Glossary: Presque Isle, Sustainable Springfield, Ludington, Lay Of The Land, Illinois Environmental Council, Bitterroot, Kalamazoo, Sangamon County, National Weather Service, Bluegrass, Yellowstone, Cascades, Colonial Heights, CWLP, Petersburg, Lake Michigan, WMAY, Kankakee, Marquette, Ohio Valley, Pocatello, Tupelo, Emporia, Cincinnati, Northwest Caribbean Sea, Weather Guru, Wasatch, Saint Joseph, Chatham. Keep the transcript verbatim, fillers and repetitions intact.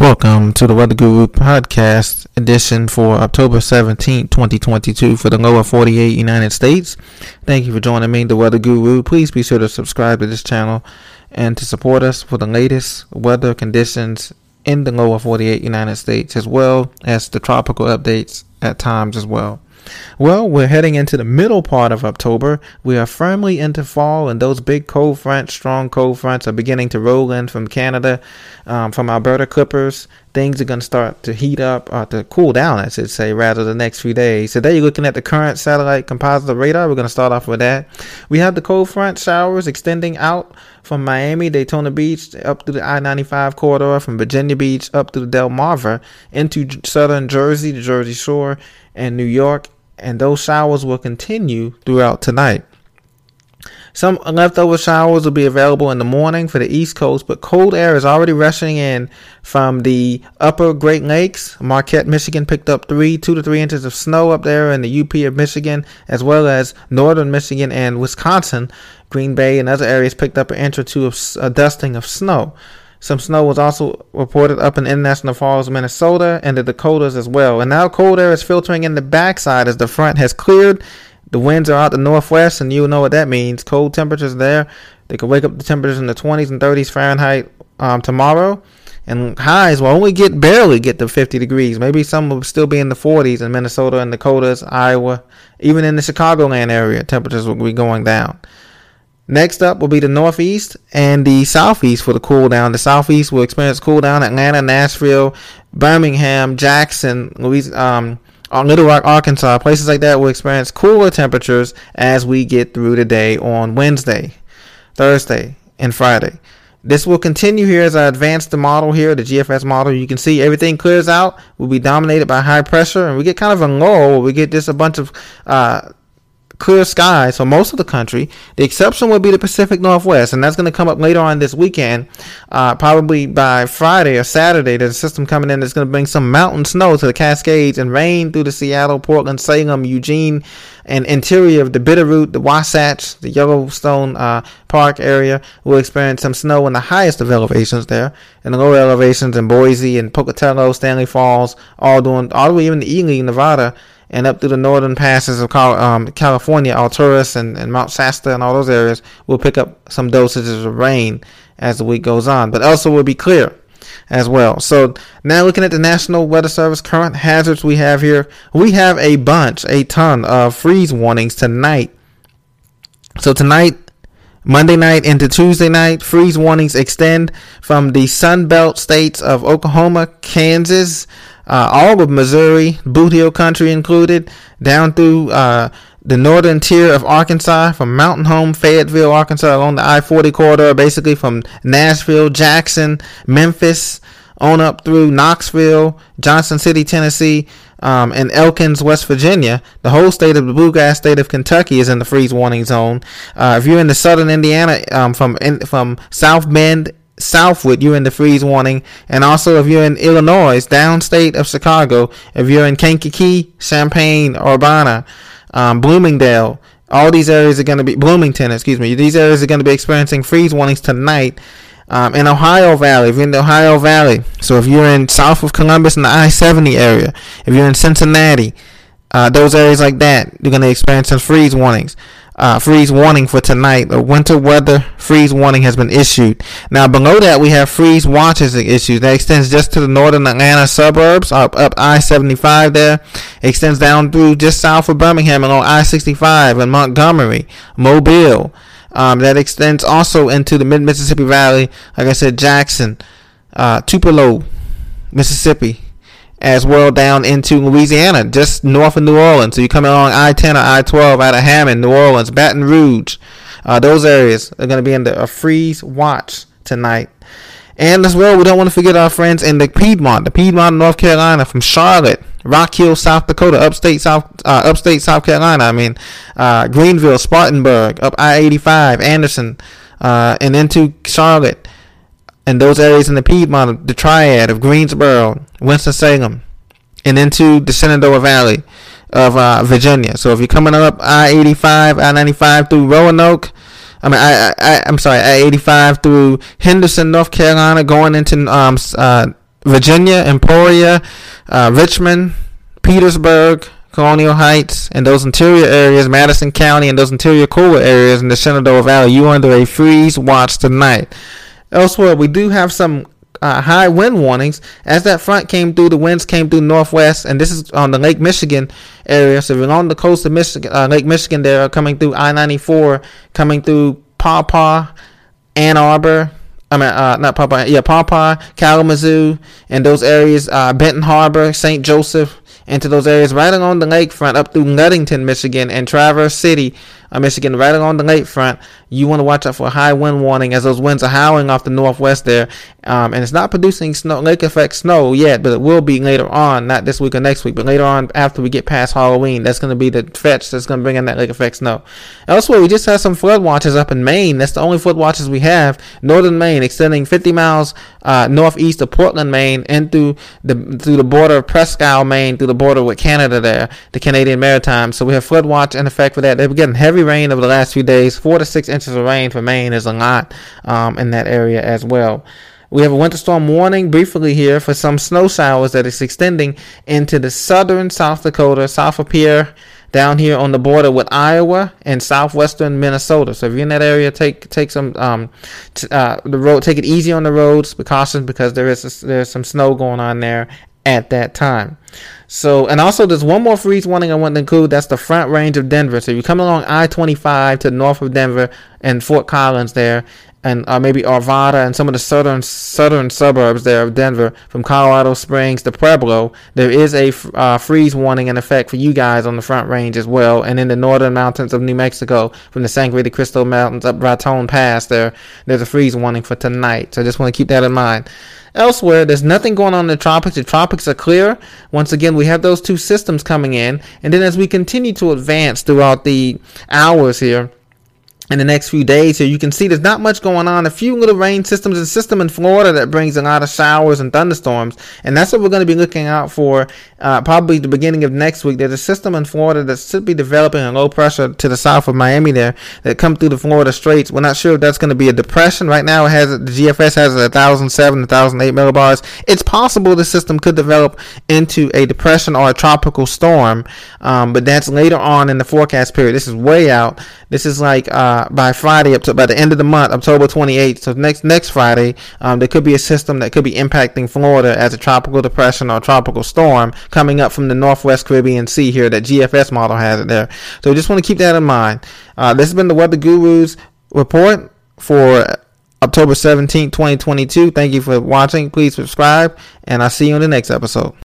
Welcome to the Weather Guru podcast edition for October seventeenth, twenty twenty-two for the lower forty-eight United States. Thank you for joining me, the Weather Guru. Please be sure to subscribe to this channel and to support us for the latest weather conditions in the lower forty-eight United States, as well as the tropical updates at times as well. Well, we're heading into the middle part of October. We are firmly into fall, and those big cold fronts, strong cold fronts, are beginning to roll in from Canada, um, from Alberta Clippers. Things are going to start to heat up, or to cool down, I should say, rather, the next few days. Today, you're looking at the current satellite compositor radar. We're going to start off with that. We have the cold front showers extending out from Miami, Daytona Beach, up through the I ninety-five corridor, from Virginia Beach up through Delmarva, into southern Jersey, the Jersey Shore, and New York. And those showers will continue throughout tonight. Some leftover showers will be available in the morning for the East Coast, but cold air is already rushing in from the upper Great Lakes. Marquette, Michigan picked up three, two to three inches of snow up there in the U P of Michigan, as well as northern Michigan and Wisconsin. Green Bay and other areas picked up an inch or two of uh, dusting of snow. Some snow was also reported up in International Falls, Minnesota, and the Dakotas as well. And now cold air is filtering in the backside as the front has cleared. The winds are out the northwest, and you know what that means. Cold temperatures there. They could wake up the temperatures in the twenties and thirties Fahrenheit um, tomorrow. And highs will only get barely get to fifty degrees. Maybe some will still be in the forties in Minnesota and Dakotas, Iowa. Even in the Chicagoland area, temperatures will be going down. Next up will be the Northeast and the Southeast for the cool down. The Southeast will experience cool down. Atlanta, Nashville, Birmingham, Jackson, Louisiana, um, Little Rock, Arkansas, places like that will experience cooler temperatures as we get through the day on Wednesday, Thursday, and Friday. This will continue here as I advance the model here, the G F S model. You can see everything clears out. We'll be dominated by high pressure, and we get kind of a lull. We get just a bunch of uh clear skies for most of the country. The exception would be the Pacific Northwest, and that's going to come up later on this weekend. Uh, probably by Friday or Saturday, there's a system coming in that's going to bring some mountain snow to the Cascades and rain through the Seattle, Portland, Salem, Eugene, and interior of the Bitterroot, the Wasatch, the Yellowstone uh, Park area. We'll experience some snow in the highest of elevations there, and the lower elevations in Boise and Pocatello, Stanley Falls, all doing all the way even to Ely, Nevada, and up through the northern passes of um, California, Alturas and, and Mount Shasta and all those areas will pick up some dosages of rain as the week goes on. But also will be clear as well. So now looking at the National Weather Service current hazards we have here. We have a bunch, a ton of freeze warnings tonight. So tonight, Monday night into Tuesday night, freeze warnings extend from the Sun Belt states of Oklahoma, Kansas, Uh, all of Missouri, Boot Hill country included, down through uh, the northern tier of Arkansas, from Mountain Home, Fayetteville, Arkansas, along the I forty corridor, basically from Nashville, Jackson, Memphis, on up through Knoxville, Johnson City, Tennessee, um, and Elkins, West Virginia. The whole state of the Bluegrass state of Kentucky is in the freeze warning zone. Uh, if you're in the southern Indiana, um, from in, from South Bend southward, you're in the freeze warning. And also if you're in Illinois, downstate of Chicago, if you're in Kankakee, Champaign, Urbana, um, Bloomingdale, all these areas are going to be, Bloomington, excuse me, these areas are going to be experiencing freeze warnings tonight. Um, in Ohio Valley, if you're in the Ohio Valley, so if you're in south of Columbus in the I seventy area, if you're in Cincinnati, uh, those areas like that, you're going to experience some freeze warnings. Uh, freeze warning for tonight. A winter weather freeze warning has been issued. Now below that we have freeze watches issues. That extends just to the northern Atlanta suburbs, up, up I seventy-five there. It extends down through just south of Birmingham along I sixty-five and Montgomery, Mobile. Um, that extends also into the mid-Mississippi Valley. Like I said, Jackson, uh, Tupelo, Mississippi, as well down into Louisiana, just north of New Orleans. So you're coming along I ten or I twelve out of Hammond, New Orleans, Baton Rouge. Uh, those areas are going to be under a freeze watch tonight. And as well, we don't want to forget our friends in the Piedmont, the Piedmont, North Carolina, from Charlotte, Rock Hill, South Dakota, upstate South, uh, upstate South Carolina. I mean, uh, Greenville, Spartanburg, up I eighty-five, Anderson, uh, and into Charlotte. And those areas in the Piedmont, the triad of Greensboro, Winston-Salem, and into the Shenandoah Valley of uh, Virginia. So if you're coming up I eighty-five, I ninety-five through Roanoke, I mean, I, I, I'm sorry, I eighty-five through Henderson, North Carolina, going into um, uh, Virginia, Emporia, uh, Richmond, Petersburg, Colonial Heights, and those interior areas, Madison County, and those interior cooler areas in the Shenandoah Valley, you under a freeze watch tonight. Elsewhere, we do have some uh, high wind warnings. As that front came through, the winds came through northwest, and this is on the Lake Michigan area. So if you're on the coast of Michigan, uh, Lake Michigan, they are coming through I ninety-four, coming through Pawpaw, Ann Arbor, I mean, uh, not Pawpaw, yeah, Pawpaw, Kalamazoo, and those areas, uh, Benton Harbor, Saint Joseph, into those areas right along the lakefront up through Ludington, Michigan, and Traverse City, uh, Michigan, right along the lakefront. You want to watch out for a high wind warning as those winds are howling off the northwest there. Um, and it's not producing snow, lake effect snow yet, but it will be later on, not this week or next week, but later on after we get past Halloween. That's going to be the fetch that's going to bring in that lake effect snow. Elsewhere, we just had some flood watches up in Maine. That's the only flood watches we have. Northern Maine, extending fifty miles uh, northeast of Portland, Maine, and through the, through the border of Presque Isle, Maine, through the border with Canada there, the Canadian Maritimes. So we have flood watch in effect for that. They've been getting heavy rain over the last few days. Four to six inches of rain for Maine is a lot um, in that area as well. We have a winter storm warning briefly here for some snow showers that is extending into the southern South Dakota, south of Pierre, down here on the border with Iowa and southwestern Minnesota. So if you're in that area, take take some um t- uh, the road, take it easy on the roads, precautions, because there is a, there's some snow going on there at that time. So, and also there's one more freeze warning I want to include. That's the front range of Denver. So if you come along I twenty-five to north of Denver and Fort Collins there, and uh, maybe Arvada and some of the southern southern suburbs there of Denver, from Colorado Springs to Pueblo, there is a uh, freeze warning in effect for you guys on the front range as well. And in the northern mountains of New Mexico, from the Sangre de Cristo Mountains up Raton Pass there, there's a freeze warning for tonight. So I just want to keep that in mind. Elsewhere, there's nothing going on in the tropics. The tropics are clear. Once again, we have those two systems coming in. And then as we continue to advance throughout the hours here, in the next few days here, you can see there's not much going on. A few little rain systems. A system in Florida that brings a lot of showers and thunderstorms, and that's what we're going to be looking out for uh, probably the beginning of next week. There's a system in Florida that should be developing, a low pressure to the south of Miami there that come through the Florida Straits. We're not sure if that's going to be a depression. Right now, it has the G F S has one thousand seven, one thousand eight millibars. It's possible the system could develop into a depression or a tropical storm, um, but that's later on in the forecast period. This is way out. This is like uh, Uh, by Friday, up to by the end of the month, October twenty-eighth, so next next Friday, um, there could be a system that could be impacting Florida as a tropical depression or a tropical storm coming up from the Northwest Caribbean Sea here. That G F S model has it there. So just want to keep that in mind. Uh, this has been the Weather Guru's report for October seventeenth, twenty twenty-two. Thank you for watching. Please subscribe, and I'll see you in the next episode.